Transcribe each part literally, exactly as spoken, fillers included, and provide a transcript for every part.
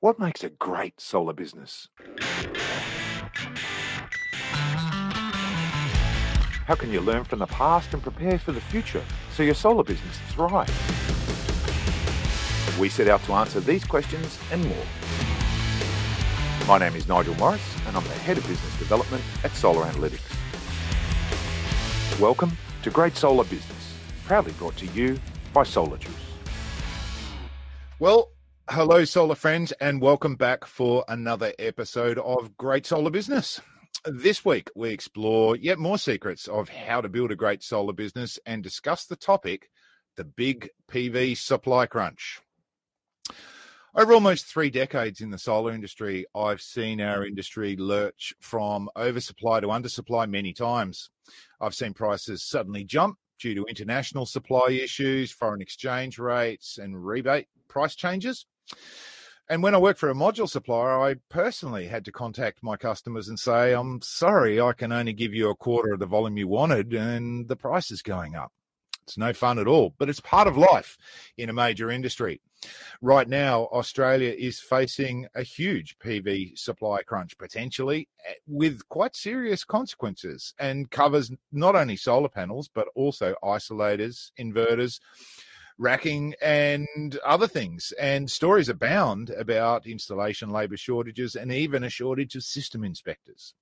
What makes a great solar business? How can you learn from the past and prepare for the future so your solar business thrives? We set out to answer these questions and more. My name is Nigel Morris, and I'm the Head of Business Development at Solar Analytics. Welcome to Great Solar Business, proudly brought to you by SolarJuice. Well, hello, solar friends, and welcome back for another episode of Great Solar Business. This week, we explore yet more secrets of how to build a great solar business and discuss the topic, the big P V supply crunch. Over almost three decades in the solar industry, I've seen our industry lurch from oversupply to undersupply many times. I've seen prices suddenly jump due to international supply issues, foreign exchange rates, and rebate price changes. And when I worked for a module supplier, I personally had to contact my customers and say, I'm sorry, I can only give you a quarter of the volume you wanted, and the price is going up. It's no fun at all, but it's part of life in a major industry. Right now, Australia is facing a huge P V supply crunch, potentially, with quite serious consequences, and covers not only solar panels, but also isolators, inverters, racking and other things. And stories abound about installation labour shortages and even a shortage of system inspectors.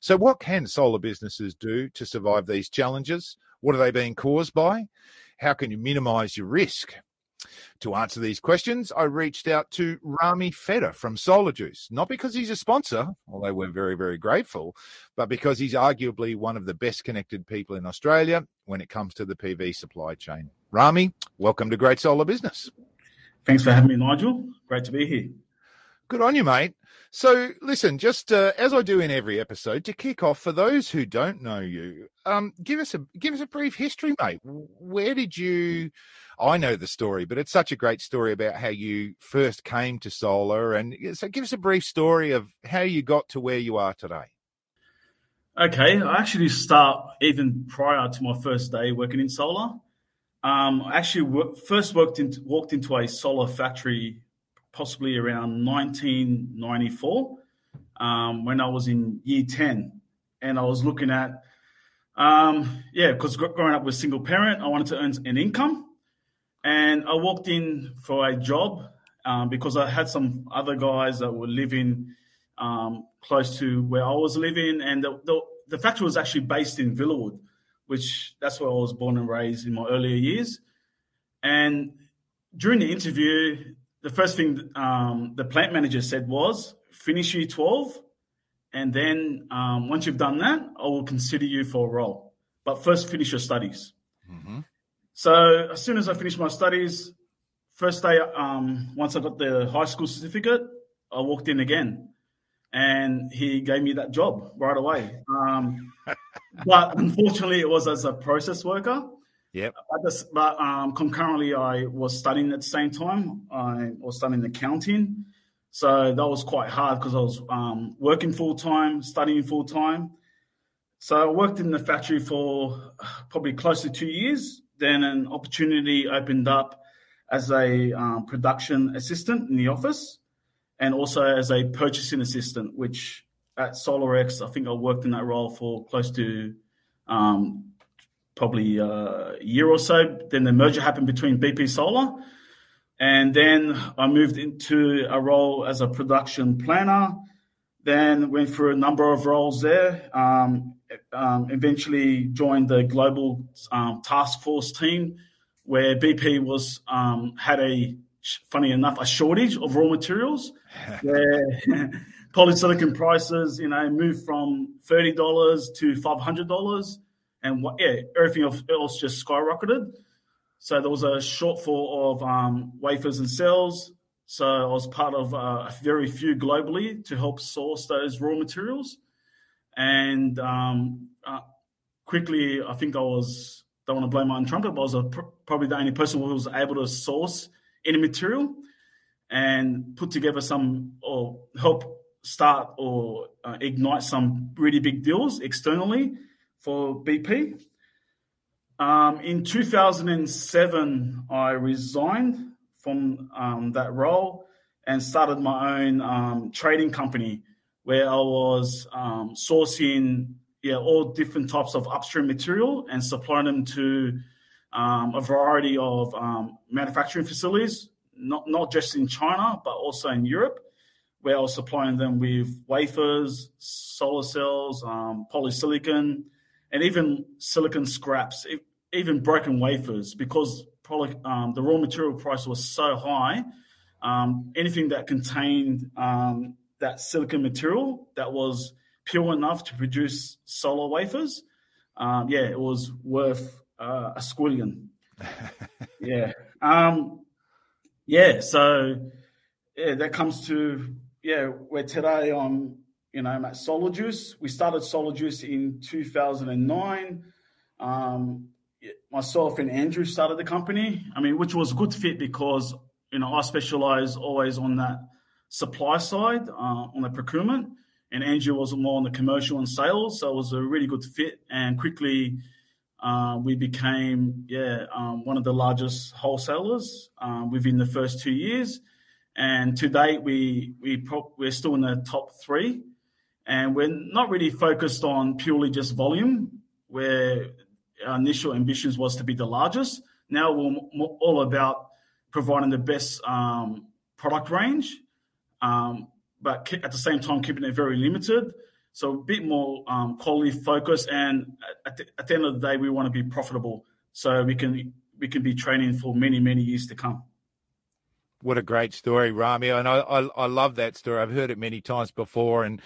So what can solar businesses do to survive these challenges? What are they being caused by? How can you minimise your risk? To answer these questions, I reached out to Rami Fedder from SolarJuice, not because he's a sponsor, although we're very, very grateful, but because he's arguably one of the best connected people in Australia when it comes to the P V supply chain. Rami, welcome to Great Solar Business. Thanks for having me, Nigel. Great to be here. Good on you, mate. So listen, just uh, as I do in every episode, to kick off, for those who don't know you, um, give us a give us a brief history, mate. Where did you, I know the story, but it's such a great story about how you first came to solar. And so give us a brief story of how you got to where you are today. Okay, I actually start even prior to my first day working in solar. Um, I actually work, first worked in, walked into a solar factory possibly around nineteen ninety-four um, when I was in year ten. And I was looking at, um, yeah, because growing up with single parent, I wanted to earn an income. And I walked in for a job um, because I had some other guys that were living um, close to where I was living. And the, the, the factory was actually based in Villawood, which that's where I was born and raised in my earlier years. And during the interview, the first thing um, the plant manager said was, finish year twelve, and then um, once you've done that, I will consider you for a role. But first, finish your studies. Mm-hmm. So as soon as I finished my studies, first day, um, once I got the high school certificate, I walked in again. And he gave me that job right away. Um, but unfortunately, it was as a process worker. Yep. I just, but um, concurrently, I was studying at the same time. I was studying accounting. So that was quite hard because I was um, working full-time, studying full-time. So I worked in the factory for probably close to two years. Then an opportunity opened up as a um, production assistant in the office, and also as a purchasing assistant, which at SolarX, I think I worked in that role for close to um, probably a year or so. Then the merger happened between B P Solar. And then I moved into a role as a production planner, then went through a number of roles there, um, um, eventually joined the global um, task force team where B P was um, had a funny enough, a shortage of raw materials where polysilicon prices, you know, moved from thirty dollars to five hundred dollars and what, yeah, everything else just skyrocketed. So there was a shortfall of um, wafers and cells. So I was part of uh, very few globally to help source those raw materials. And um, uh, quickly, I think I was, don't want to blow my own trumpet, but I was a, probably the only person who was able to source any material and put together some or help start or uh, ignite some really big deals externally for B P. Um, in two thousand seven, I resigned from um, that role and started my own um, trading company where I was um, sourcing yeah, all different types of upstream material and supplying them to um, a variety of um, manufacturing facilities, not, not just in China, but also in Europe, where I was supplying them with wafers, solar cells, um, polysilicon, and even silicon scraps, even broken wafers, because probably, um, the raw material price was so high. Um, anything that contained um, that silicon material that was pure enough to produce solar wafers, um, yeah, it was worth uh, a squillion. yeah. Um, yeah, so yeah, that comes to, yeah, where today I'm, you know, I'm at SolarJuice. We started SolarJuice in two thousand nine. Um, myself and Andrew started the company, I mean, which was a good fit because, you know, I specialize always on that supply side, uh, on the procurement, and Andrew was more on the commercial and sales. So it was a really good fit. And quickly uh, we became, yeah, um, one of the largest wholesalers uh, within the first two years. And to date, we, we pro- we're still in the top three. And we're not really focused on purely just volume, where our initial ambitions was to be the largest. Now we're m- all about providing the best um, product range, um, but at the same time, keeping it very limited. So a bit more um, quality focus. And at the, at the end of the day, we want to be profitable so we can we can be training for many, many years to come. What a great story, Rami. And I, I, I love that story. I've heard it many times before. And,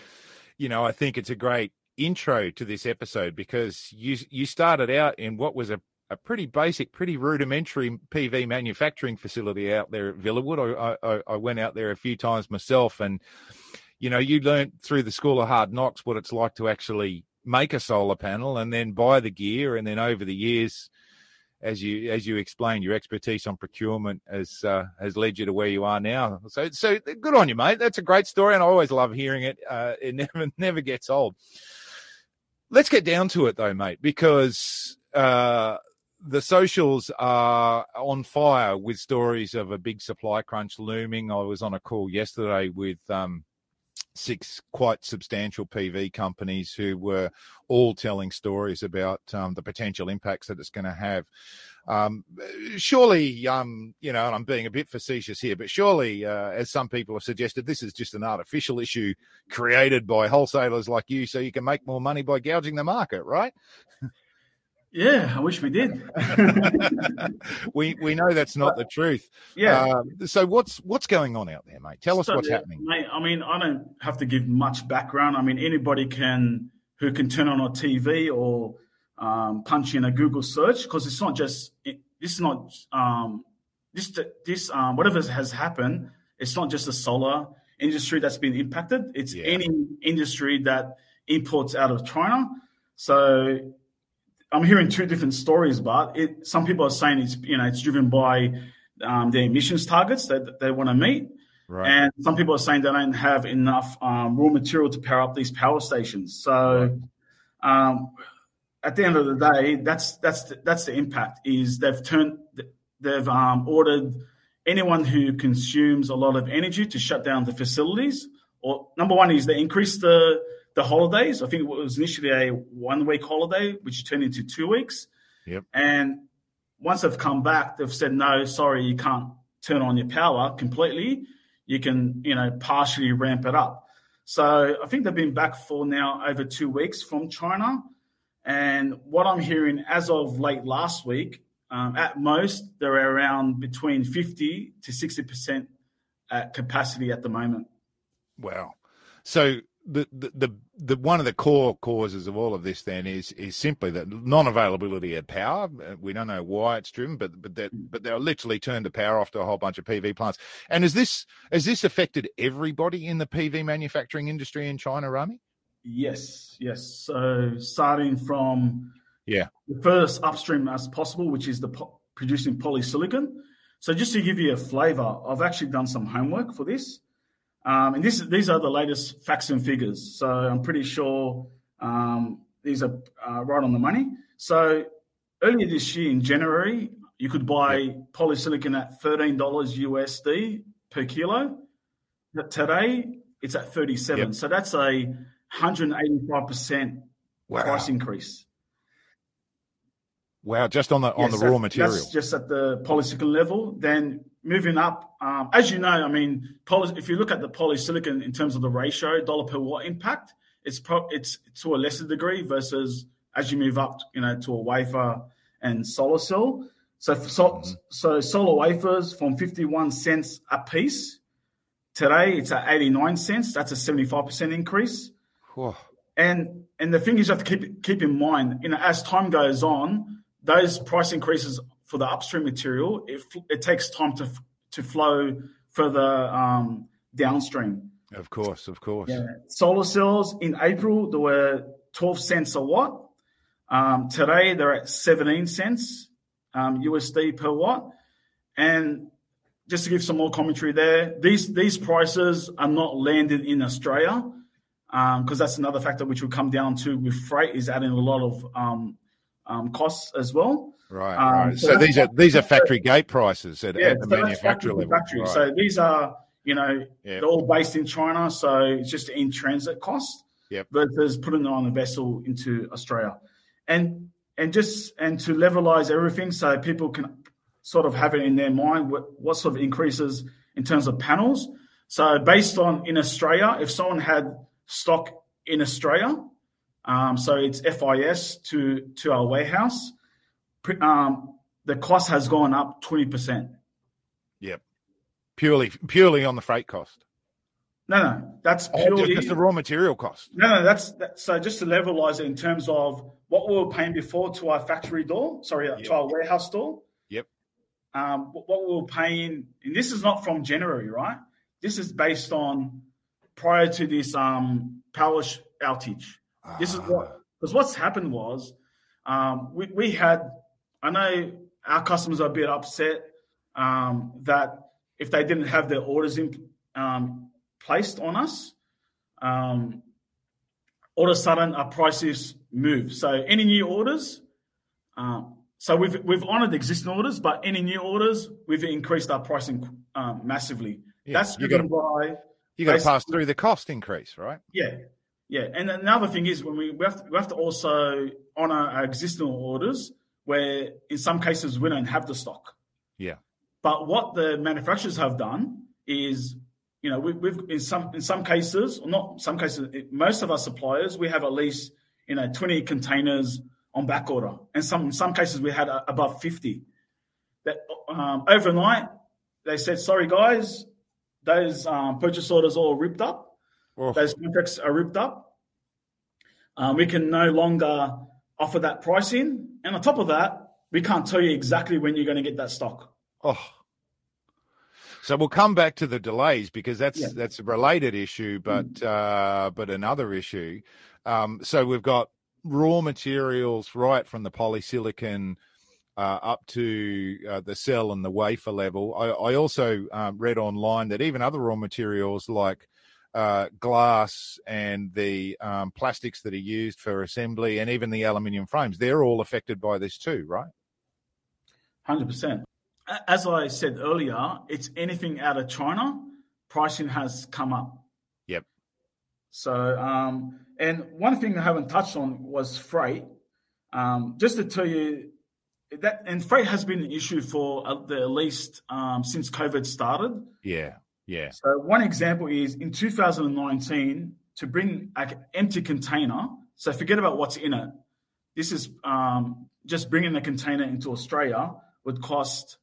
you know, I think it's a great intro to this episode because you you started out in what was a a pretty basic, pretty rudimentary P V manufacturing facility out there at Villawood. I, I, I went out there a few times myself, and, you know, you learned through the school of hard knocks what it's like to actually make a solar panel and then buy the gear. And then over the years, as you as you explained, your expertise on procurement has uh, has led you to where you are now. So so good on you, mate. That's a great story, and I always love hearing it. Uh, it never never gets old. Let's get down to it, though, mate, because Uh, the socials are on fire with stories of a big supply crunch looming. I was on a call yesterday with um, six quite substantial P V companies who were all telling stories about um, the potential impacts that it's going to have. Um, surely, um, you know, and I'm being a bit facetious here, but surely, uh, as some people have suggested, this is just an artificial issue created by wholesalers like you so you can make more money by gouging the market, right? Yeah, I wish we did. we we know that's not the truth. Yeah. Uh, so what's what's going on out there, mate? Tell us so, what's yeah, happening. Mate, I mean, I don't have to give much background. I mean, anybody can who can turn on a T V or um, punch in a Google search, because it's not just it, it's not um, this this um, whatever has happened. It's not just the solar industry that's been impacted. It's yeah. any industry that imports out of China. So I'm hearing two different stories, but it, some people are saying it's, you know, it's driven by um, their emissions targets that they want to meet. Right. And some people are saying they don't have enough um, raw material to power up these power stations. So right. um, at the end of the day, that's that's the, that's the impact is they've turned they've um, ordered anyone who consumes a lot of energy to shut down the facilities. Or number one is they increase the The holidays. I think it was initially a one-week holiday, which turned into two weeks. Yep. And once they've come back, they've said, no, sorry, you can't turn on your power completely. You can, you know, partially ramp it up. So I think they've been back for now over two weeks from China. And what I'm hearing as of late last week, um, at most, they're around between fifty to sixty percent at capacity at the moment. Wow. So The, the the the one of the core causes of all of this then is is simply that non-availability of power. We don't know why it's driven, but but that but they're literally turned the power off to a whole bunch of P V plants. And has this has this affected everybody in the P V manufacturing industry in China, Rami? Yes, yes. So starting from yeah the first upstream as possible, which is the po- producing polysilicon. So just to give you a flavour, I've actually done some homework for this. Um, and this, these are the latest facts and figures. So I'm pretty sure um, these are uh, right on the money. So earlier this year in January, you could buy yep. polysilicon at thirteen dollars U S D per kilo. Today, it's at thirty-seven. Yep. So that's a one hundred eighty-five percent wow. price increase. Wow, just on the yes, on the that, raw material. That's just at the polysilicon level. Then moving up, um, as you know, I mean, poly, if you look at the polysilicon in terms of the ratio, dollar per watt impact, it's pro, it's to a lesser degree versus as you move up, you know, to a wafer and solar cell. So for so, mm-hmm. so solar wafers from fifty-one cents a piece. Today, it's at eighty-nine cents. That's a seventy-five percent increase. Whoa. And and the thing is, you have to keep keep in mind, you know, as time goes on, those price increases for the upstream material, it, it takes time to to flow further um, downstream. Of course, of course. Yeah. Solar cells in April, there were twelve cents a watt. Um, today, they're at seventeen cents um, U S D per watt. And just to give some more commentary there, these these prices are not landed in Australia because um, that's another factor which will come down to with freight is adding a lot of um, um, costs as well. Right. Um, right. So, so these are these are factory gate prices at, yeah, at the so manufacturer level. Right. So these are, you know, yep. they're all based in China, so it's just in transit cost yep. versus putting it on a vessel into Australia, and and just and to levelise everything so people can sort of have it in their mind what, what sort of increases in terms of panels. So based on in Australia, if someone had stock in Australia, um, so it's F I S to to our warehouse, um, the cost has gone up twenty percent. Yep. Purely, purely on the freight cost. No, no, that's purely oh, just, just the raw material cost. No, no, that's that, so just to levelise it in terms of what we were paying before to our factory door, sorry, yep. to our warehouse door. Yep. Um, what we were paying, and this is not from January, right? This is based on prior to this um, power sh- outage. Ah. This is what because what's happened was um, we we had. I know our customers are a bit upset um, that. If they didn't have their orders in, um, placed on us, um, all of a sudden our prices move. So any new orders, um, so we've we've honoured existing orders, but any new orders we've increased our pricing um, massively. Yeah, that's driven by you got to pass through the cost increase, right? Yeah, yeah. And another thing is when we we have to, we have to also honour our existing orders, where in some cases we don't have the stock. Yeah. But what the manufacturers have done is, you know, we, we've in some in some cases, or not some cases, most of our suppliers, we have at least, you know, twenty containers on back order, and some in some cases we had above fifty. That um, overnight they said, "Sorry guys, those um, purchase orders are all ripped up. Oh. Those contracts are ripped up. Um, we can no longer offer that pricing, and on top of that, we can't tell you exactly when you're going to get that stock." Oh, so we'll come back to the delays because that's yeah. that's a related issue, but mm. uh, but another issue. Um, so we've got raw materials right from the polysilicon uh, up to uh, the cell and the wafer level. I, I also um, read online that even other raw materials like uh, glass and the um, plastics that are used for assembly and even the aluminium frames, they're all affected by this too, right? one hundred percent. As I said earlier, it's anything out of China, pricing has come up. Yep. So, um, and one thing I haven't touched on was freight. Um, just to tell you that, and freight has been an issue for uh, the, at least um, since COVID started. Yeah, yeah. So one example is in two thousand nineteen, to bring an empty container, so forget about what's in it. This is um, just bringing a container into Australia would cost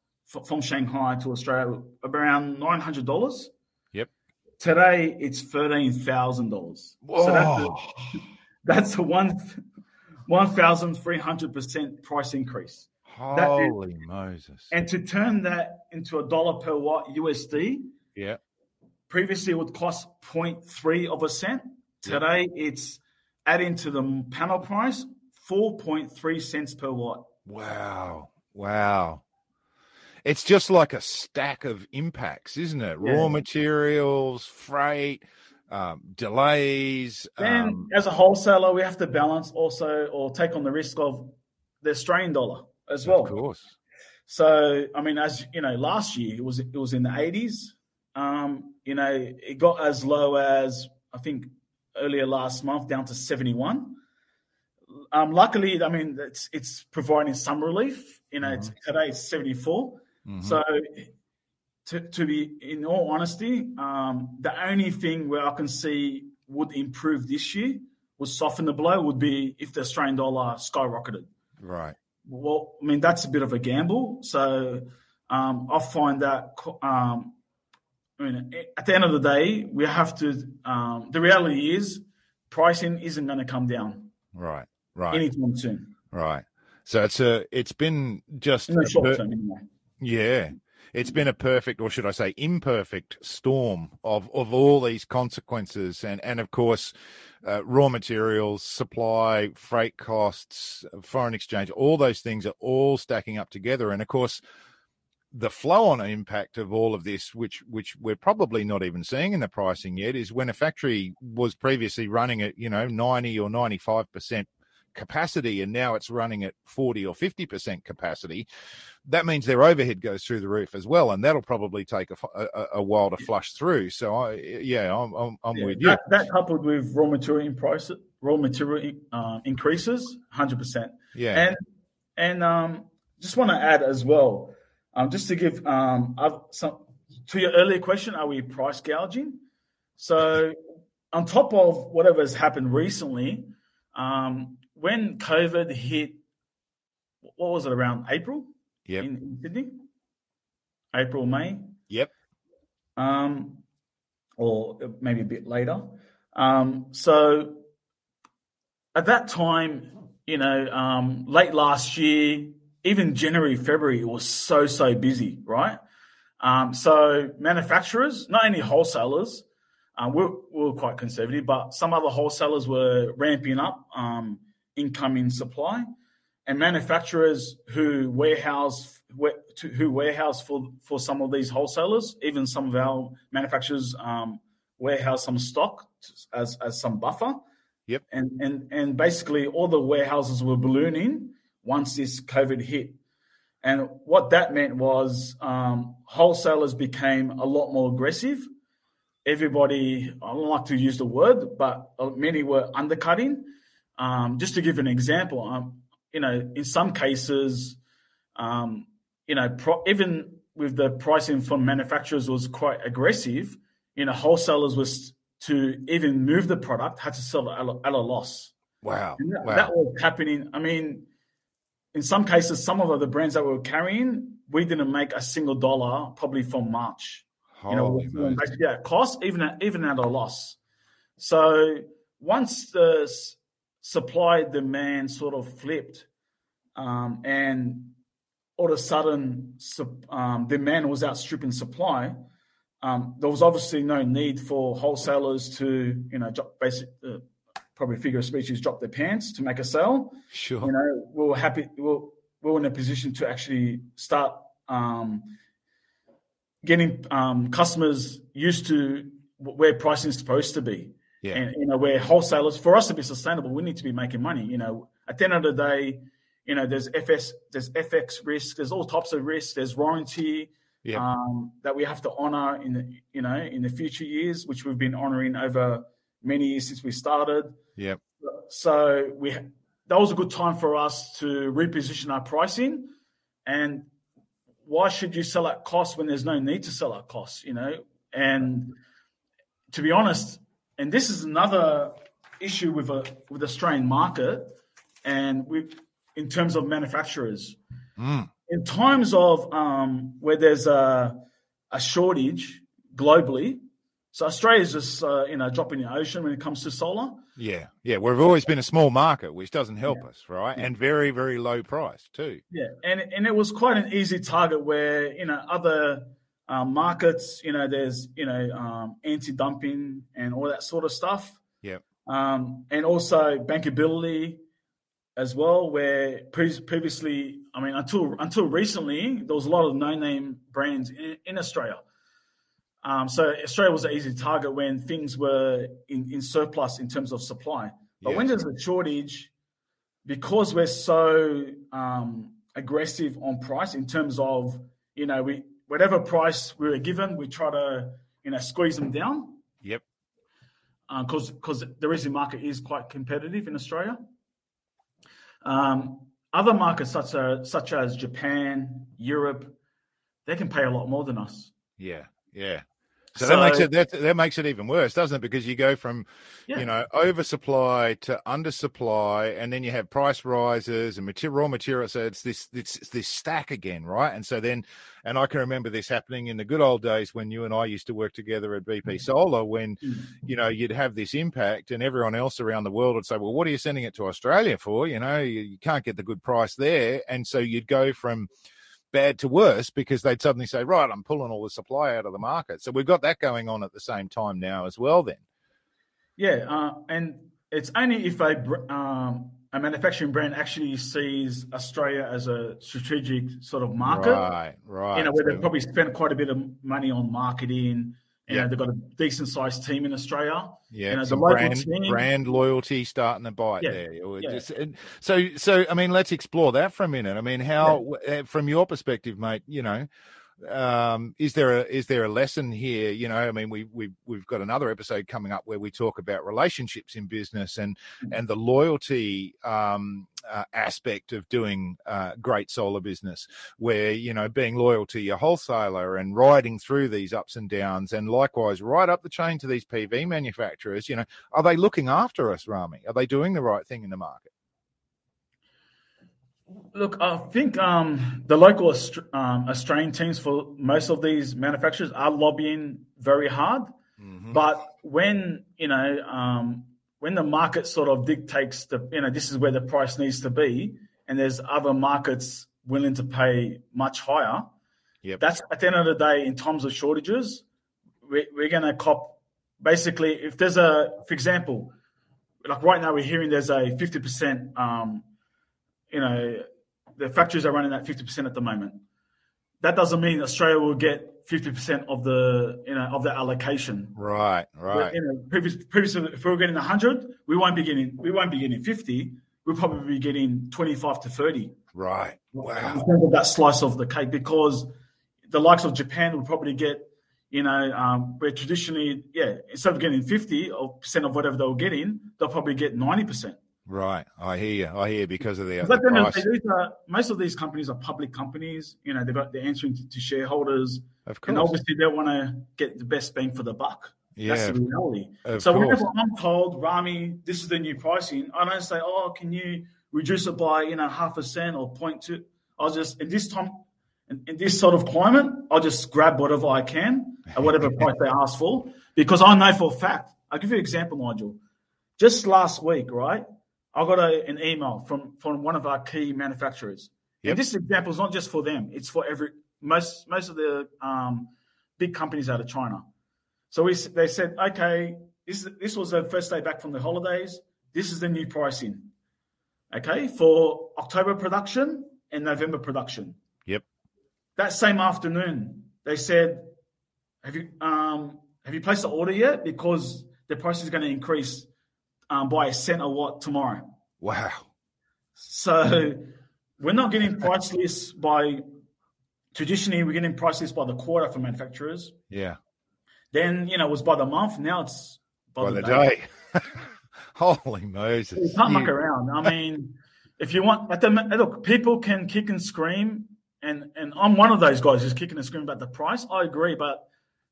from Shanghai to Australia around nine hundred dollars. Yep. Today, it's thirteen thousand dollars. So that's a, that's a one, one thousand three hundred percent price increase. Holy is, Moses. And to turn that into a dollar per watt U S D, yeah. previously it would cost zero point three of a cent. Today, yep. it's adding to the panel price, four point three cents per watt. Wow. Wow. It's just like a stack of impacts, isn't it? Raw yeah. materials, freight, um, delays. And um, as a wholesaler, we have to balance also or take on the risk of the Australian dollar as well. Of course. So, I mean, as you know, last year it was it was in the eighties. Um, you know, it got as low as, I think, earlier last month, down to seventy-one. Um, luckily, I mean, it's, it's providing some relief. You know, mm-hmm. it's, today it's seventy-four. Mm-hmm. So to, to be, in all honesty, um, the only thing where I can see would improve this year, would soften the blow, would be if the Australian dollar skyrocketed. Right. Well, I mean, that's a bit of a gamble. So um, I find that, um, I mean, at the end of the day, we have to, um, the reality is pricing isn't going to come down. Right. Right. Anytime soon. Right. So it's a, it's been just. In the short per- term, anyway. Yeah. It's been a perfect, or should I say imperfect, storm of, of all these consequences. And, and of course, uh, raw materials, supply, freight costs, foreign exchange, all those things are all stacking up together. And of course, the flow-on impact of all of this, which which we're probably not even seeing in the pricing yet, is when a factory was previously running at, you know, ninety or ninety-five percent capacity, and now it's running at forty or fifty percent capacity, that means their overhead goes through the roof as well, and that'll probably take a, a, a while to flush through. So, I, yeah, I'm, I'm, I'm yeah, with you. That, that coupled with raw material prices, raw material uh, increases, one hundred percent. Yeah, and and um, just want to add as well, um, just to give um, some to your earlier question: are we price gouging? So, on top of whatever's happened recently, um. When COVID hit, what was it, around April? Yep. In, in Sydney? April, May? Yep. Um, or maybe a bit later. Um, so at that time, you know, um, late last year, even January, February, it was so, so busy, right? Um, so manufacturers, not only wholesalers, uh, we we're, we're quite conservative, but some other wholesalers were ramping up um incoming supply, and manufacturers who warehouse who warehouse for, for some of these wholesalers, even some of our manufacturers um, warehouse some stock as as some buffer. Yep. And and and basically all the warehouses were ballooning once this COVID hit, and what that meant was um, wholesalers became a lot more aggressive. Everybody, I don't like to use the word, but many were undercutting. Um, just to give an example, um, you know, in some cases, um, you know, pro- even with the pricing from manufacturers was quite aggressive, you know, wholesalers was to even move the product had to sell at a, at a loss. Wow. That, wow. That was happening. I mean, in some cases, some of the brands that we were carrying, we didn't make a single dollar probably from March. Holy you know, yeah, cost, even at, even at a loss. So once the supply demand sort of flipped, um, and all of a sudden um, demand was outstripping supply. Um, there was obviously no need for wholesalers to, you know, drop basic, uh, probably figure of speech is drop their pants to make a sale. Sure, you know, we were happy. We were, we were in a position to actually start um, getting um, customers used to where pricing is supposed to be. Yeah. And, you know, where wholesalers, for us to be sustainable, we need to be making money. You know, at the end of the day, you know, there's F S, there's F X risk, there's all types of risk, there's warranty yeah. um, that we have to honor in the, you know, in the future years, which we've been honoring over many years since we started. Yeah. So we that was a good time for us to reposition our pricing. And why should you sell at cost when there's no need to sell at cost? You know, and to be honest. And this is another issue with a with the Australian market, and with in terms of manufacturers, mm. in times of um, where there's a a shortage globally. So Australia's just uh, you know dropping the ocean when it comes to solar. Yeah, yeah, we've always been a small market, which doesn't help yeah. us, right? Yeah. And very very low price too. Yeah, and and it was quite an easy target where you know other. Um, markets, you know, there's, you know, um, anti-dumping and all that sort of stuff. Yeah. Um, and also bankability as well, where pre- previously, I mean, until until recently, there was a lot of no-name brands in, in Australia. Um, so Australia was an easy target when things were in, in surplus in terms of supply. But yeah. when there's a shortage, because we're so um, aggressive on price in terms of, you know, we, whatever price we were given, we try to you know, squeeze them down. Yep. Because uh, because the resi market is quite competitive in Australia. Um, other markets such as such as Japan, Europe, they can pay a lot more than us. Yeah, yeah. So, so that makes it that, that makes it even worse, doesn't it? Because you go from, yeah. you know, oversupply to undersupply, and then you have price rises and material, raw material. So it's this it's, it's this stack again, right? And so then, and I can remember this happening in the good old days when you and I used to work together at B P Solar, when, you know, you'd have this impact, and everyone else around the world would say, "Well, what are you sending it to Australia for? You know, you, you can't get the good price there," and so you'd go from bad to worse because they'd suddenly say, right, I'm pulling all the supply out of the market. So we've got that going on at the same time now as well then. Yeah, uh, and it's only if a, um, a manufacturing brand actually sees Australia as a strategic sort of market. Right, right. You know, where they've probably spent quite a bit of money on marketing. You yep. know, they've got a decent-sized team in Australia. Yeah, you know, the local brand, team. Brand loyalty starting to bite yeah. there. Yeah. Just, so, so I mean, let's explore that for a minute. I mean, how, yeah. from your perspective, mate, you know, um, is there a is there a lesson here? You know, I mean, we we we've got another episode coming up where we talk about relationships in business and mm-hmm. and the loyalty um, uh, aspect of doing uh, great solar business, where you know being loyal to your wholesaler and riding through these ups and downs, and likewise right up the chain to these P V manufacturers. You know, are they looking after us, Rami? Are they doing the right thing in the market? Look, I think um, the local um, Australian teams for most of these manufacturers are lobbying very hard. Mm-hmm. But when, you know, um, when the market sort of dictates the, you know, this is where the price needs to be, and there's other markets willing to pay much higher, yep. that's at the end of the day, in times of shortages, we, we're going to cop basically if there's a, for example, like right now we're hearing there's a fifty percent um you know, the factories are running at fifty percent at the moment. That doesn't mean Australia will get fifty percent of the, you know, of the allocation. Right, right. You know, previously, previously, if we were getting one hundred, we won't be getting, we won't be getting fifty. We'll probably be getting twenty-five to thirty. Right. Wow. In terms of that slice of the cake, because the likes of Japan will probably get, you know, um, where traditionally, yeah, instead of getting fifty percent of whatever they were getting, they'll probably get ninety percent. Right, I hear you. I hear you because of the, the price. These are, most of these companies are public companies. You know, they've got, they're answering to, to shareholders. Of course. And obviously they want to get the best bang for the buck. Yeah, that's the reality. So course. Whenever I'm told, Rami, this is the new pricing, I don't say, oh, can you reduce it by, you know, half a cent or point two? I'll just, in this time, in, in this sort of climate, I'll just grab whatever I can at whatever price they ask for, because I know for a fact. I'll give you an example, Nigel. Just last week, right? I got a, an email from, from one of our key manufacturers. Yep. And this example is not just for them. It's for every most most of the um, big companies out of China. So we, they said, okay, this this was the first day back from the holidays. This is the new pricing, okay, for October production and November production. Yep. That same afternoon, they said, have you um, have you placed the order yet? Because the price is going to increase Um, by a cent a watt tomorrow. Wow. So we're not getting price lists by, traditionally we're getting price lists by the quarter for manufacturers. Yeah. Then, you know, it was by the month. Now it's by, by the, the day. day. Holy Moses. You can't muck around. I mean, if you want, but the, look, people can kick and scream. And, and I'm one of those guys who's kicking and screaming about the price. I agree, but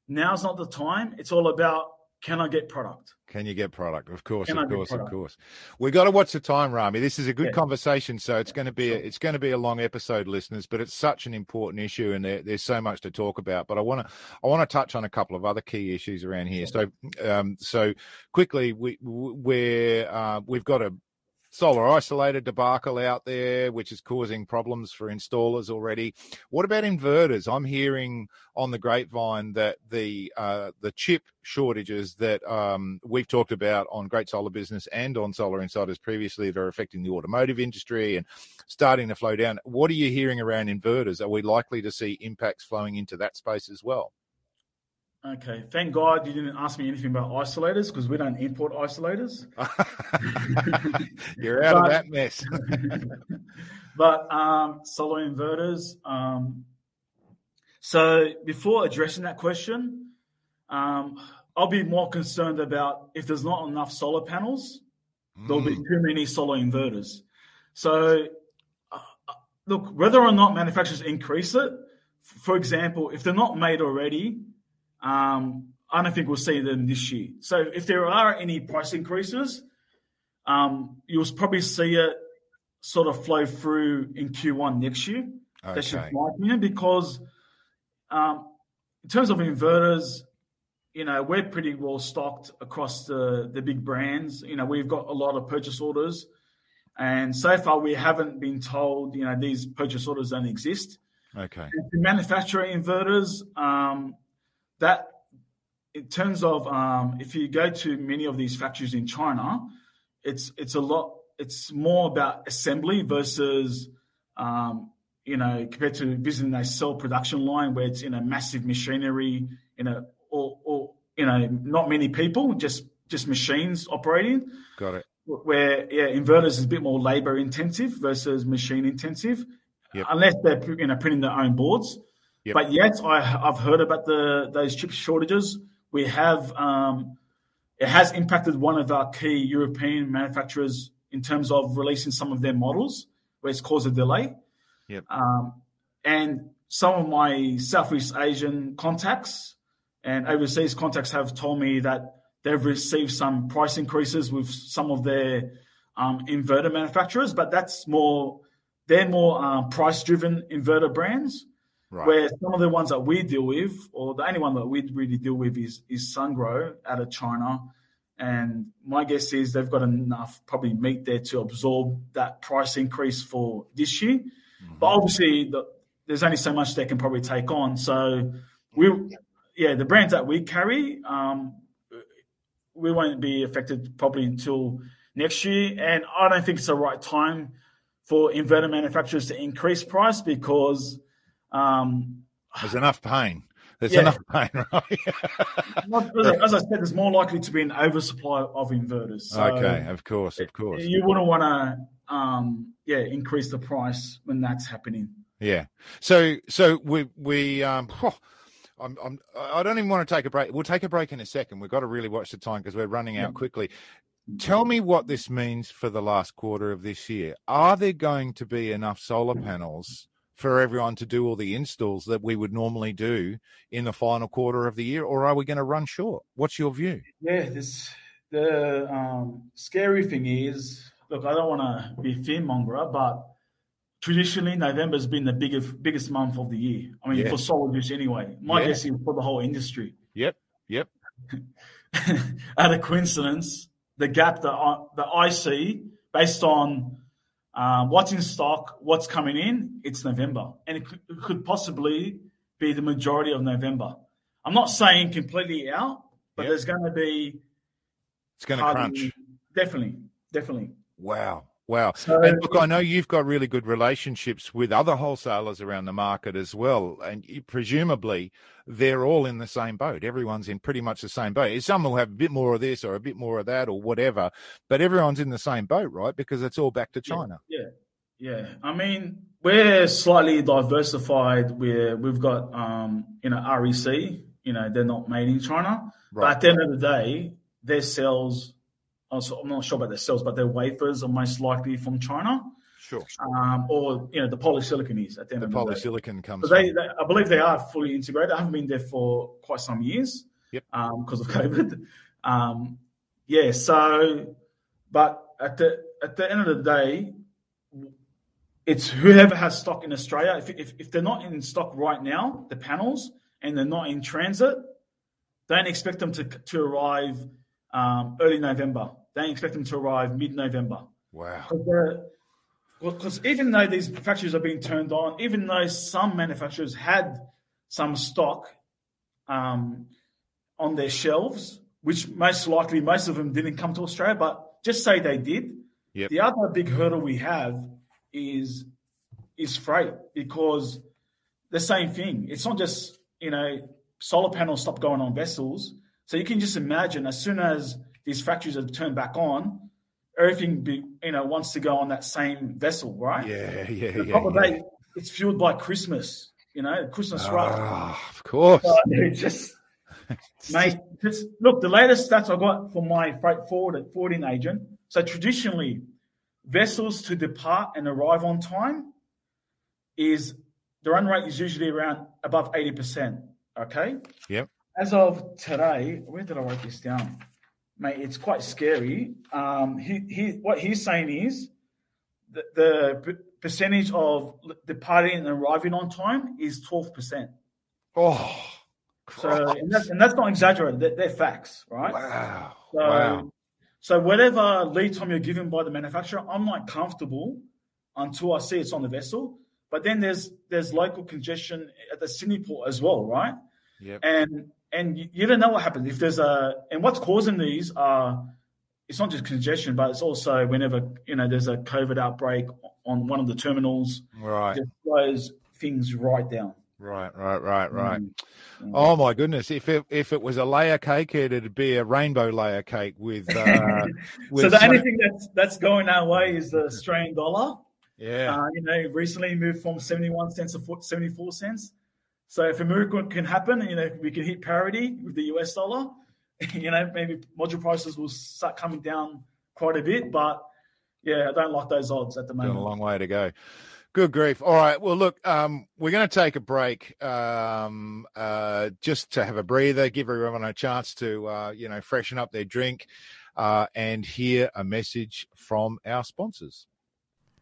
now's not the time. It's all about, can I get product? Can you get product? Of course, of course, of course. We've got to watch the time, Rami. This is a good yeah. conversation, so it's going to be a, it's going to be a long episode, listeners. But it's such an important issue, and there, there's so much to talk about. But I want to I want to touch on a couple of other key issues around here. So, um, so quickly, we we uh, we've got a solar isolator debacle out there, which is causing problems for installers already. What about inverters? I'm hearing on the grapevine that the uh, the chip shortages that um, we've talked about on Great Solar Business and on Solar Insiders previously that are affecting the automotive industry and starting to flow down. What are you hearing around inverters? Are we likely to see impacts flowing into that space as well? Okay, thank God you didn't ask me anything about isolators, because we don't import isolators. You're out but, of that mess. But um, solar inverters. Um, so before addressing that question, Um, I'll be more concerned about if there's not enough solar panels, mm. there'll be too many solar inverters. So, uh, look, whether or not manufacturers increase it, for example, if they're not made already, um, I don't think we'll see them this year. So if there are any price increases, um, you'll probably see it sort of flow through in Q one next year. Okay. That's just my opinion, because um, in terms of inverters, you know, we're pretty well stocked across the, the big brands. You know, we've got a lot of purchase orders, and so far we haven't been told, you know, these purchase orders don't exist. Okay. And to manufacture inverters, um, that in terms of um, if you go to many of these factories in China, it's it's a lot. It's more about assembly versus, um, you know, compared to visiting a cell production line where it's in a massive machinery, you know, or, or you know, not many people, just just machines operating. Got it. Where yeah, inverters is a bit more labor intensive versus machine intensive. Yep. Unless they're you know printing their own boards. Yep. But yes, I, I've heard about the those chip shortages. We have um, it has impacted one of our key European manufacturers in terms of releasing some of their models, where it's caused a delay. Yep. Um, and some of my Southeast Asian contacts and overseas contacts have told me that they've received some price increases with some of their um, inverter manufacturers, but that's more they're more uh, price-driven inverter brands. Right. Where some of the ones that we deal with, or the only one that we really deal with, is is Sungrow out of China, and my guess is they've got enough probably meat there to absorb that price increase for this year. Mm-hmm. But obviously, the, there's only so much they can probably take on. So we, yeah, the brands that we carry, um, we won't be affected probably until next year, and I don't think it's the right time for inverter manufacturers to increase price because. Um, there's enough pain. There's yeah. enough pain, right? As I said, there's more likely to be an oversupply of inverters. So okay, of course, of course. You wouldn't want to, um, yeah, increase the price when that's happening. Yeah. So, so we we um. Oh, I'm, I'm, I don't even want to take a break. We'll take a break in a second. We've got to really watch the time because we're running out yeah. quickly. Tell me what this means for the last quarter of this year. Are there going to be enough solar panels for everyone to do all the installs that we would normally do in the final quarter of the year, or are we going to run short? What's your view? Yeah, this, the um, scary thing is, look, I don't want to be a fearmonger, but traditionally November has been the biggest biggest month of the year. I mean, yeah. for SolarJuice anyway. My yeah. guess is for the whole industry. Yep, yep. Out of coincidence, the gap that I, that I see based on Um, what's in stock, what's coming in, it's November. And it could, it could possibly be the majority of November. I'm not saying completely out, but yep. there's going to be... It's going to crunch. Definitely, definitely. Wow, wow. So, and look, I know you've got really good relationships with other wholesalers around the market as well, and you, presumably they're all in the same boat. Everyone's in pretty much the same boat. Some will have a bit more of this or a bit more of that or whatever, but everyone's in the same boat, right? Because it's all back to China. Yeah, yeah. yeah. I mean, we're slightly diversified. We're, we've got, um, you know, R E C, you know, they're not made in China. Right. But at the end of the day, their cells... Also, I'm not sure about their cells, but their wafers are most likely from China. Sure. Um, or, you know, the polysilicon is at the end the of the polysilicon day. Comes so they, they, I believe they are fully integrated. I haven't been there for quite some years. Yep. Um, because of COVID. Um, yeah, so, but at the at the end of the day, it's whoever has stock in Australia. If, if, if they're not in stock right now, the panels, and they're not in transit, don't expect them to, to arrive um, early November. They expect them to arrive mid-November. Wow. Because even though these factories are being turned on, even though some manufacturers had some stock um, on their shelves, which most likely most of them didn't come to Australia, but just say they did. Yep. The other big hurdle we have is is freight, because the same thing. It's not just, you know, solar panels stop going on vessels. So you can just imagine as soon as these factories are turned back on, everything be, you know wants to go on that same vessel, right? Yeah, yeah, the yeah. Top of yeah. Day, it's fueled by Christmas, you know, Christmas rush. Ah, of course. So it just Mate, just, look, the latest stats I got from my freight forwarding agent. So traditionally, vessels to depart and arrive on time is the run rate is usually around above eighty percent. Okay. Yep. As of today, where did I write this down? Mate, it's quite scary. Um, he, he, what he's saying is the, the percentage of departing and arriving on time is twelve percent. Oh, so, and that's, and that's not exaggerated. They're, they're facts, right? Wow. So, wow. So whatever lead time you're given by the manufacturer, I'm not comfortable until I see it's on the vessel. But then there's there's local congestion at the Sydney port as well, right? Yep. And and you, you don't know what happens if there's a and what's causing these are it's not just congestion, but it's also whenever you know there's a COVID outbreak on one of the terminals, right? It just slows things right down. Right, right, right, right. Mm-hmm. Oh my goodness! If it if it was a layer cake, it'd be a rainbow layer cake with. Uh, with so the only thing that's that's going our way is the Australian dollar. Yeah, uh, you know, recently moved from seventy-one cents to seventy-four cents. So if a miracle can happen, you know, we can hit parity with the U S dollar. You know, maybe module prices will start coming down quite a bit. But yeah, I don't like those odds at the moment. Got a long way to go. Good grief. All right. Well, look, um, we're going to take a break um, uh, just to have a breather, give everyone a chance to, uh, you know, freshen up their drink uh, and hear a message from our sponsors.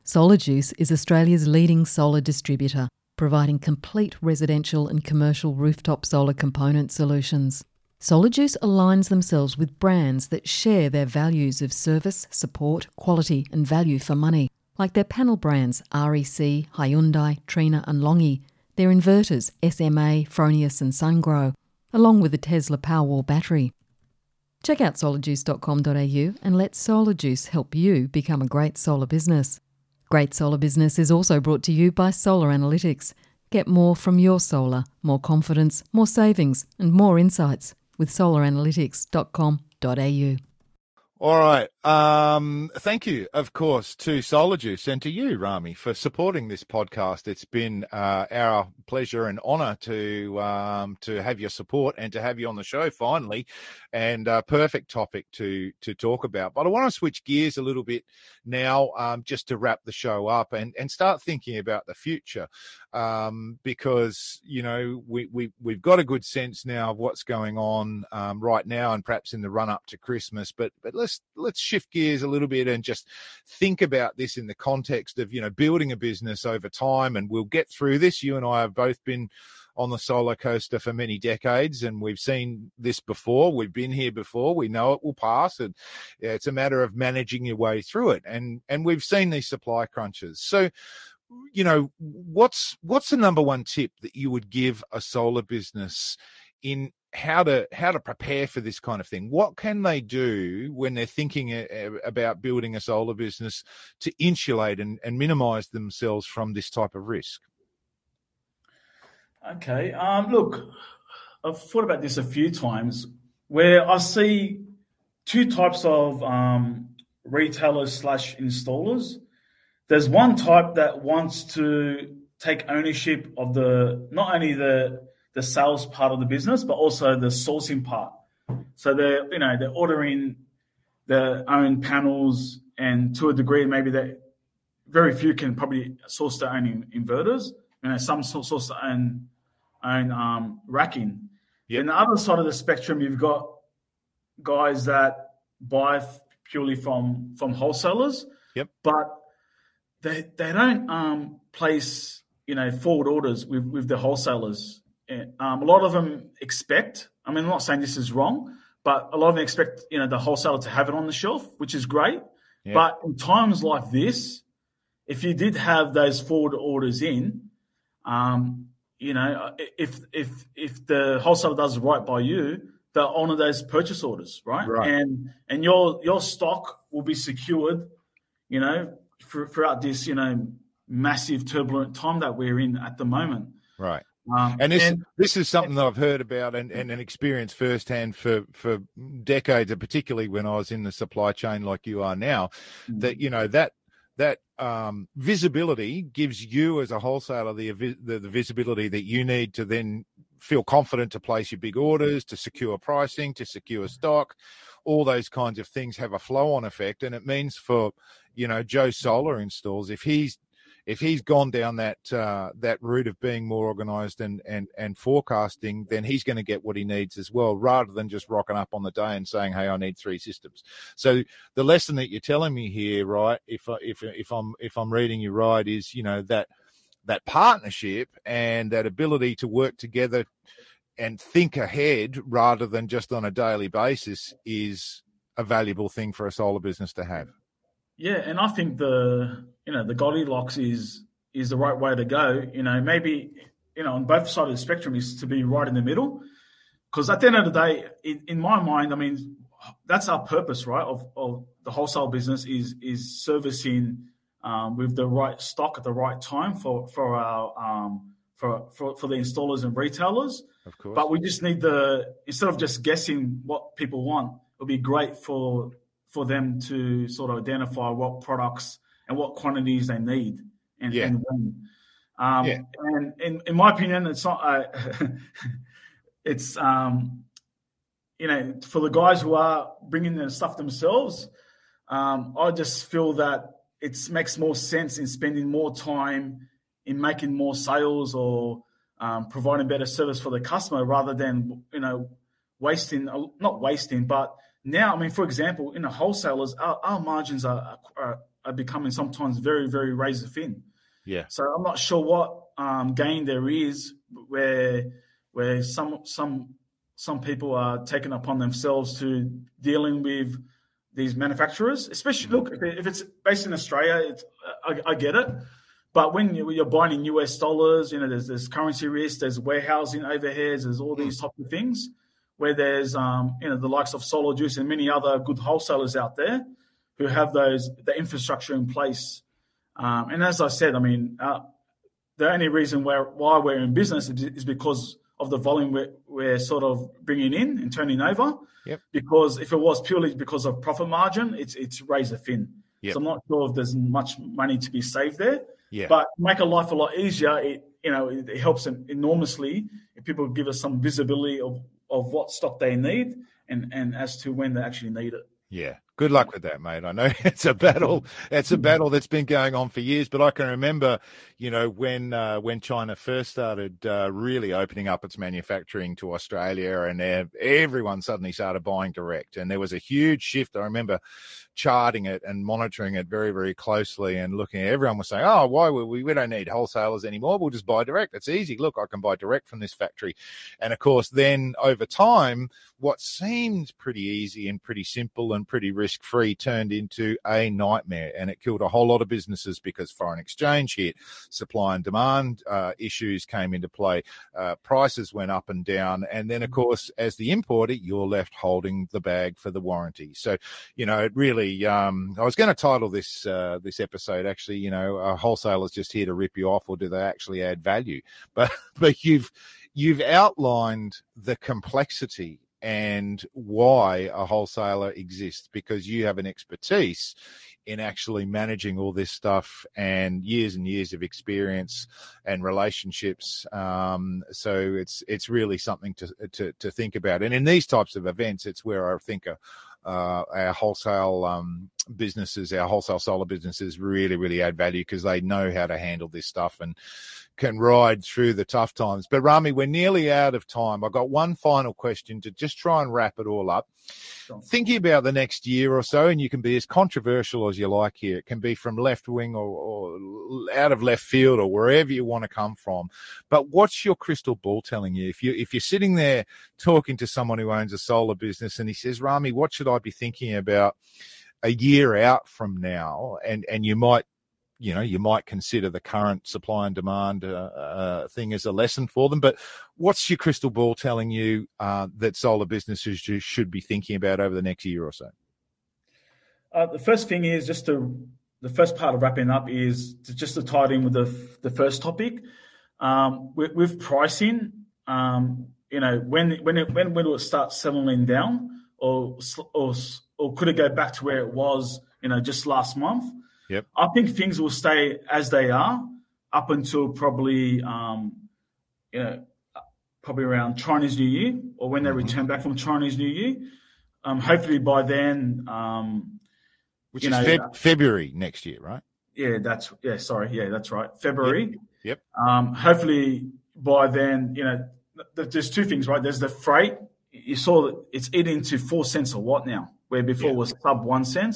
SolarJuice is Australia's leading solar distributor, providing complete residential and commercial rooftop solar component solutions. SolarJuice aligns themselves with brands that share their values of service, support, quality and value for money. Like their panel brands, R E C, Hyundai, Trina and Longi, their inverters, S M A, Fronius and Sungrow, along with the Tesla Powerwall battery. Check out solar juice dot com dot a u and let SolarJuice help you become a great solar business. Great Solar Business is also brought to you by Solar Analytics. Get more from your solar, more confidence, more savings and more insights with solar analytics dot com dot a u. All right. Um, thank you, of course, to SolarJuice and to you, Rami, for supporting this podcast. It's been uh, our pleasure and honour to um, to have your support and to have you on the show finally, and a perfect topic to to talk about. But I want to switch gears a little bit now, um, just to wrap the show up and, and start thinking about the future, um, because you know we, we we've got a good sense now of what's going on um, right now and perhaps in the run up to Christmas. But but let's Let's, let's shift gears a little bit and just think about this in the context of, you know, building a business over time, and we'll get through this. You and I have both been on the solar coaster for many decades, and we've seen this before. We've been here before. We know it will pass, and it's a matter of managing your way through it. And and we've seen these supply crunches. So, you know, what's what's the number one tip that you would give a solar business in how to how to prepare for this kind of thing? What can they do when they're thinking about building a solar business to insulate and, and minimize themselves from this type of risk? Okay. Um, look, I've thought about this a few times where I see two types of um, retailers slash installers. There's one type that wants to take ownership of the not only the the sales part of the business, but also the sourcing part. So they're, you know, they're ordering their own panels, and to a degree, maybe that very few can probably source their own inverters. You know, some source their own, own um, racking. Yep. And the other side of the spectrum, you've got guys that buy purely from, from wholesalers, yep, but they they don't um, place, you know, forward orders with, with the wholesalers. Um, a lot of them expect, I mean, I'm not saying this is wrong, but a lot of them expect, you know, the wholesaler to have it on the shelf, which is great. Yeah. But in times like this, if you did have those forward orders in, um, you know, if if if the wholesaler does right by you, they'll honor those purchase orders, right? Right. And and your your stock will be secured, you know, for, throughout this, you know, massive turbulent time that we're in at the moment. Right. Um, and this and, this is something that I've heard about and, and, and experienced firsthand for, for decades, and particularly when I was in the supply chain like you are now, mm-hmm. that, you know, that that um, visibility gives you as a wholesaler the, the the visibility that you need to then feel confident to place your big orders, to secure pricing, to secure stock. All those kinds of things have a flow-on effect, and it means for, you know, Joe Solar Installs, if he's if he's gone down that uh, that route of being more organised and, and, and forecasting, then he's going to get what he needs as well, rather than just rocking up on the day and saying, "Hey, I need three systems." So the lesson that you're telling me here, right? If if if I'm if I'm reading you right, is, you know, that that partnership and that ability to work together and think ahead rather than just on a daily basis is a valuable thing for a solar business to have. Yeah, and I think the you know the Goldilocks is is the right way to go. You know, maybe you know on both sides of the spectrum is to be right in the middle, because at the end of the day, in, in my mind, I mean, that's our purpose, right? Of of the wholesale business is is servicing um, with the right stock at the right time for for our um, for, for for the installers and retailers. Of course, but we just need the instead of just guessing what people want, it would be great for. for them to sort of identify what products and what quantities they need and, yeah. and when. Um, yeah. And in, in my opinion, it's not, uh, it's, um, you know, for the guys who are bringing the stuff themselves, um, I just feel that it makes more sense in spending more time in making more sales or um, providing better service for the customer rather than, you know, wasting, not wasting, but now, I mean, for example, in the wholesalers, our, our margins are, are are becoming sometimes very, very razor thin. Yeah. So I'm not sure what um, gain there is where where some some some people are taking upon themselves to dealing with these manufacturers. Especially, look, if it's based in Australia, it's, I, I get it. But when you're buying in U S dollars, you know, there's there's currency risk, there's warehousing overheads, there's all these type of things. Where there's um, you know the likes of SolarJuice and many other good wholesalers out there who have those the infrastructure in place. Um, and as I said, I mean, uh, the only reason where, why we're in business is, is because of the volume we're, we're sort of bringing in and turning over. Yep. Because if it was purely because of profit margin, it's it's razor thin. Yep. So I'm not sure if there's much money to be saved there. Yeah. But make a life a lot easier. It you know it, it helps enormously if people give us some visibility of of what stock they need and, and as to when they actually need it. Yeah. Good luck with that, mate. I know it's a battle. It's a battle that's been going on for years, but I can remember, you know, when uh, when China first started uh, really opening up its manufacturing to Australia, and everyone suddenly started buying direct, and there was a huge shift. I remember charting it and monitoring it very, very closely, and looking at everyone was saying, "Oh, why we we don't need wholesalers anymore? We'll just buy direct. It's easy. Look, I can buy direct from this factory." And of course, then over time, what seemed pretty easy and pretty simple and pretty risky risk-free turned into a nightmare, and it killed a whole lot of businesses because foreign exchange hit, supply and demand uh, issues came into play, uh, prices went up and down, and then, of course, as the importer, you're left holding the bag for the warranty. So, you know, it really, um, I was going to title this uh, this episode, actually, you know, are wholesalers just here to rip you off, or do they actually add value? But, but you've, you've outlined the complexity and why a wholesaler exists, because you have an expertise in actually managing all this stuff and years and years of experience and relationships. Um, so it's it's really something to, to to think about. And in these types of events, it's where I think a, uh, our wholesale um, businesses, our wholesale solar businesses really, really add value, because they know how to handle this stuff and can ride through the tough times. But Rami, we're nearly out of time. I've got one final question to just try and wrap it all up. Sure. Thinking about the next year or so, and you can be as controversial as you like here. It can be from left wing or, or out of left field or wherever you want to come from. But what's your crystal ball telling you? If, you, if you're sitting there talking to someone who owns a solar business and he says, "Rami, what should I be thinking about a year out from now?" And, and you might you know, you might consider the current supply and demand uh, uh, thing as a lesson for them. But what's your crystal ball telling you uh, that solar businesses should be thinking about over the next year or so? Uh, the first thing is just to, the first part of wrapping up is to just to tie it in with the the first topic. Um, with, with pricing, um, you know, when when it, when will it start settling down, or or or could it go back to where it was, you know, just last month? Yep. I think things will stay as they are up until probably, um, you know, probably around Chinese New Year, or when they return back from Chinese New Year. Um, hopefully by then, um, which is know, Feb- February next year, right? Yeah, that's yeah. Sorry, yeah, that's right. February. Yep. yep. Um, hopefully by then, you know, th- there's two things, right? There's the freight. You saw that it's eating to four cents a watt now, where before yeah. it was sub one cent.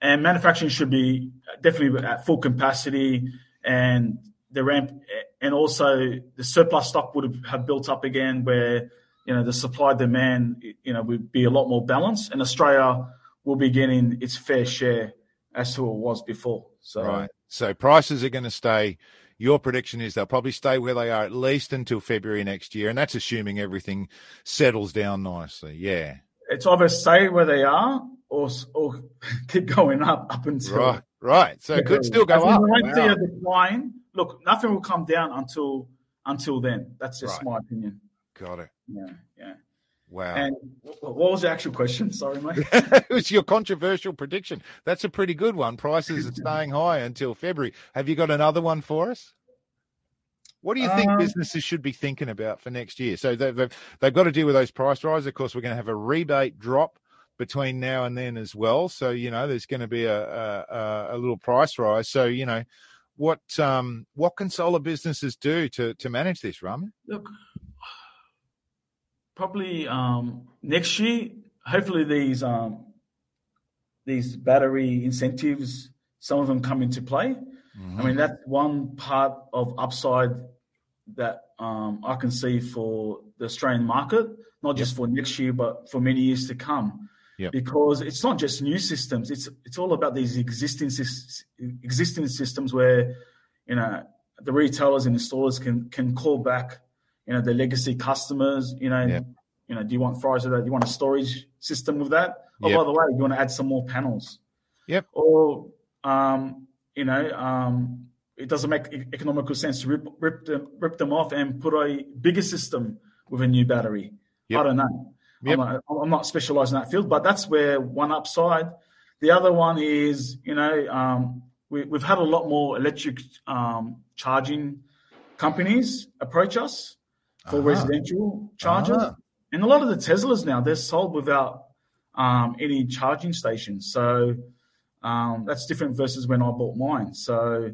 And manufacturing should be definitely at full capacity, and the ramp, and also the surplus stock would have built up again, where you know the supply demand, you know, would be a lot more balanced, and Australia will be getting its fair share as to what it was before. So, right. So prices are going to stay. Your prediction is they'll probably stay where they are at least until February next year, and that's assuming everything settles down nicely. Yeah, it's either stay where they are or or keep going up up until right. Right. So it could still go up. We won't see a decline. Look, nothing will come down until until then. That's just right. my opinion. Got it. Yeah. Yeah. Wow. And what was the actual question? Sorry, mate. It was your controversial prediction. That's a pretty good one. Prices are staying high until February. Have you got another one for us? What do you think um, businesses should be thinking about for next year? So they've, they've, they've got to deal with those price rises. Of course, we're going to have a rebate drop between now and then as well. So, you know, there's going to be a, a, a little price rise. So, you know, what um, what can solar businesses do to, to manage this, Rami? Look, probably um, next year, hopefully these um, these battery incentives, some of them come into play. Mm-hmm. I mean, that's one part of upside that um, I can see for the Australian market, not just yep. for next year, but for many years to come. Yep. Because it's not just new systems; it's it's all about these existing existing systems where, you know, the retailers and installers can can call back, you know, their legacy customers. You know, yep. you know, do you want fries with that? Do you want a storage system with that? Oh, yep. by the way, you want to add some more panels? Yep. Or, um, you know, um, it doesn't make economical sense to rip rip them rip them off and put a bigger system with a new battery. Yep. I don't know. Yep. I'm not, I'm not specialised in that field, but that's where one upside. The other one is, you know, um, we, we've had a lot more electric um, charging companies approach us for uh-huh. residential chargers. Uh-huh. And a lot of the Teslas now, they're sold without um, any charging stations. So um, that's different versus when I bought mine. So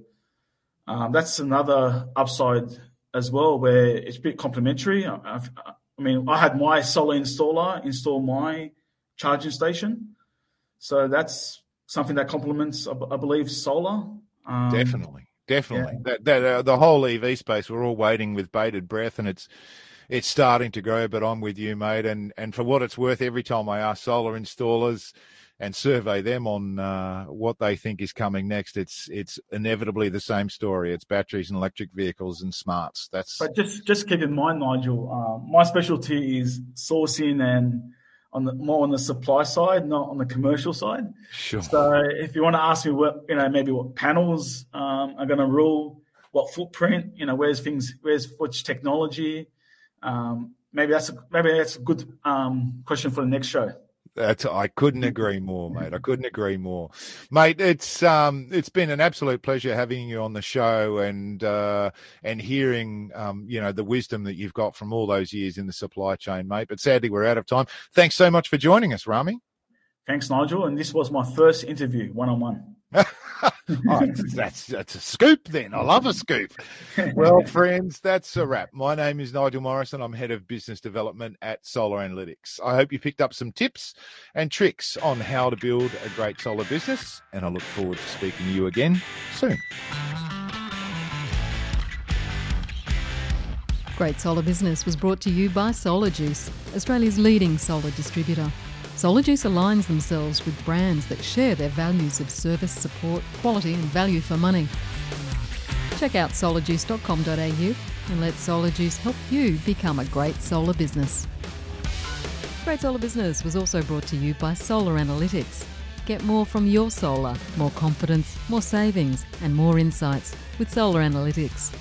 um, that's another upside as well, where it's a bit complementary. I, I've, I mean, I had my solar installer install my charging station. So that's something that complements, I believe, solar. Um, definitely, definitely. Yeah. That, that uh, the whole E V space, we're all waiting with bated breath, and it's it's starting to grow, but I'm with you, mate. And, and for what it's worth, every time I ask solar installers and survey them on uh, what they think is coming next, it's it's inevitably the same story. It's batteries and electric vehicles and smarts. That's. But just just keep in mind, Nigel, uh, my specialty is sourcing and on the, more on the supply side, not on the commercial side. Sure. So if you want to ask me what, you know, maybe what panels um, are going to rule, what footprint, you know, where's things, where's which technology, um, maybe that's a, maybe that's a good um, question for the next show. That's, I couldn't agree more, mate. I couldn't agree more, mate. It's um, it's been an absolute pleasure having you on the show, and uh, and hearing um, you know, the wisdom that you've got from all those years in the supply chain, mate. But sadly, we're out of time. Thanks so much for joining us, Rami. Thanks, Nigel. And this was my first interview, one on one. Oh, that's that's a scoop then. I love a scoop. Well, friends, that's a wrap. My name is Nigel Morris, and I'm Head of Business Development at Solar Analytics. I hope you picked up some tips and tricks on how to build a great solar business, and I look forward to speaking to you again soon. Great Solar Business was brought to you by SolarJuice, Australia's leading solar distributor. SolarJuice aligns themselves with brands that share their values of service, support, quality and value for money. Check out solar juice dot com dot a u and let SolarJuice help you become a great solar business. Great Solar Business was also brought to you by Solar Analytics. Get more from your solar, more confidence, more savings and more insights with Solar Analytics.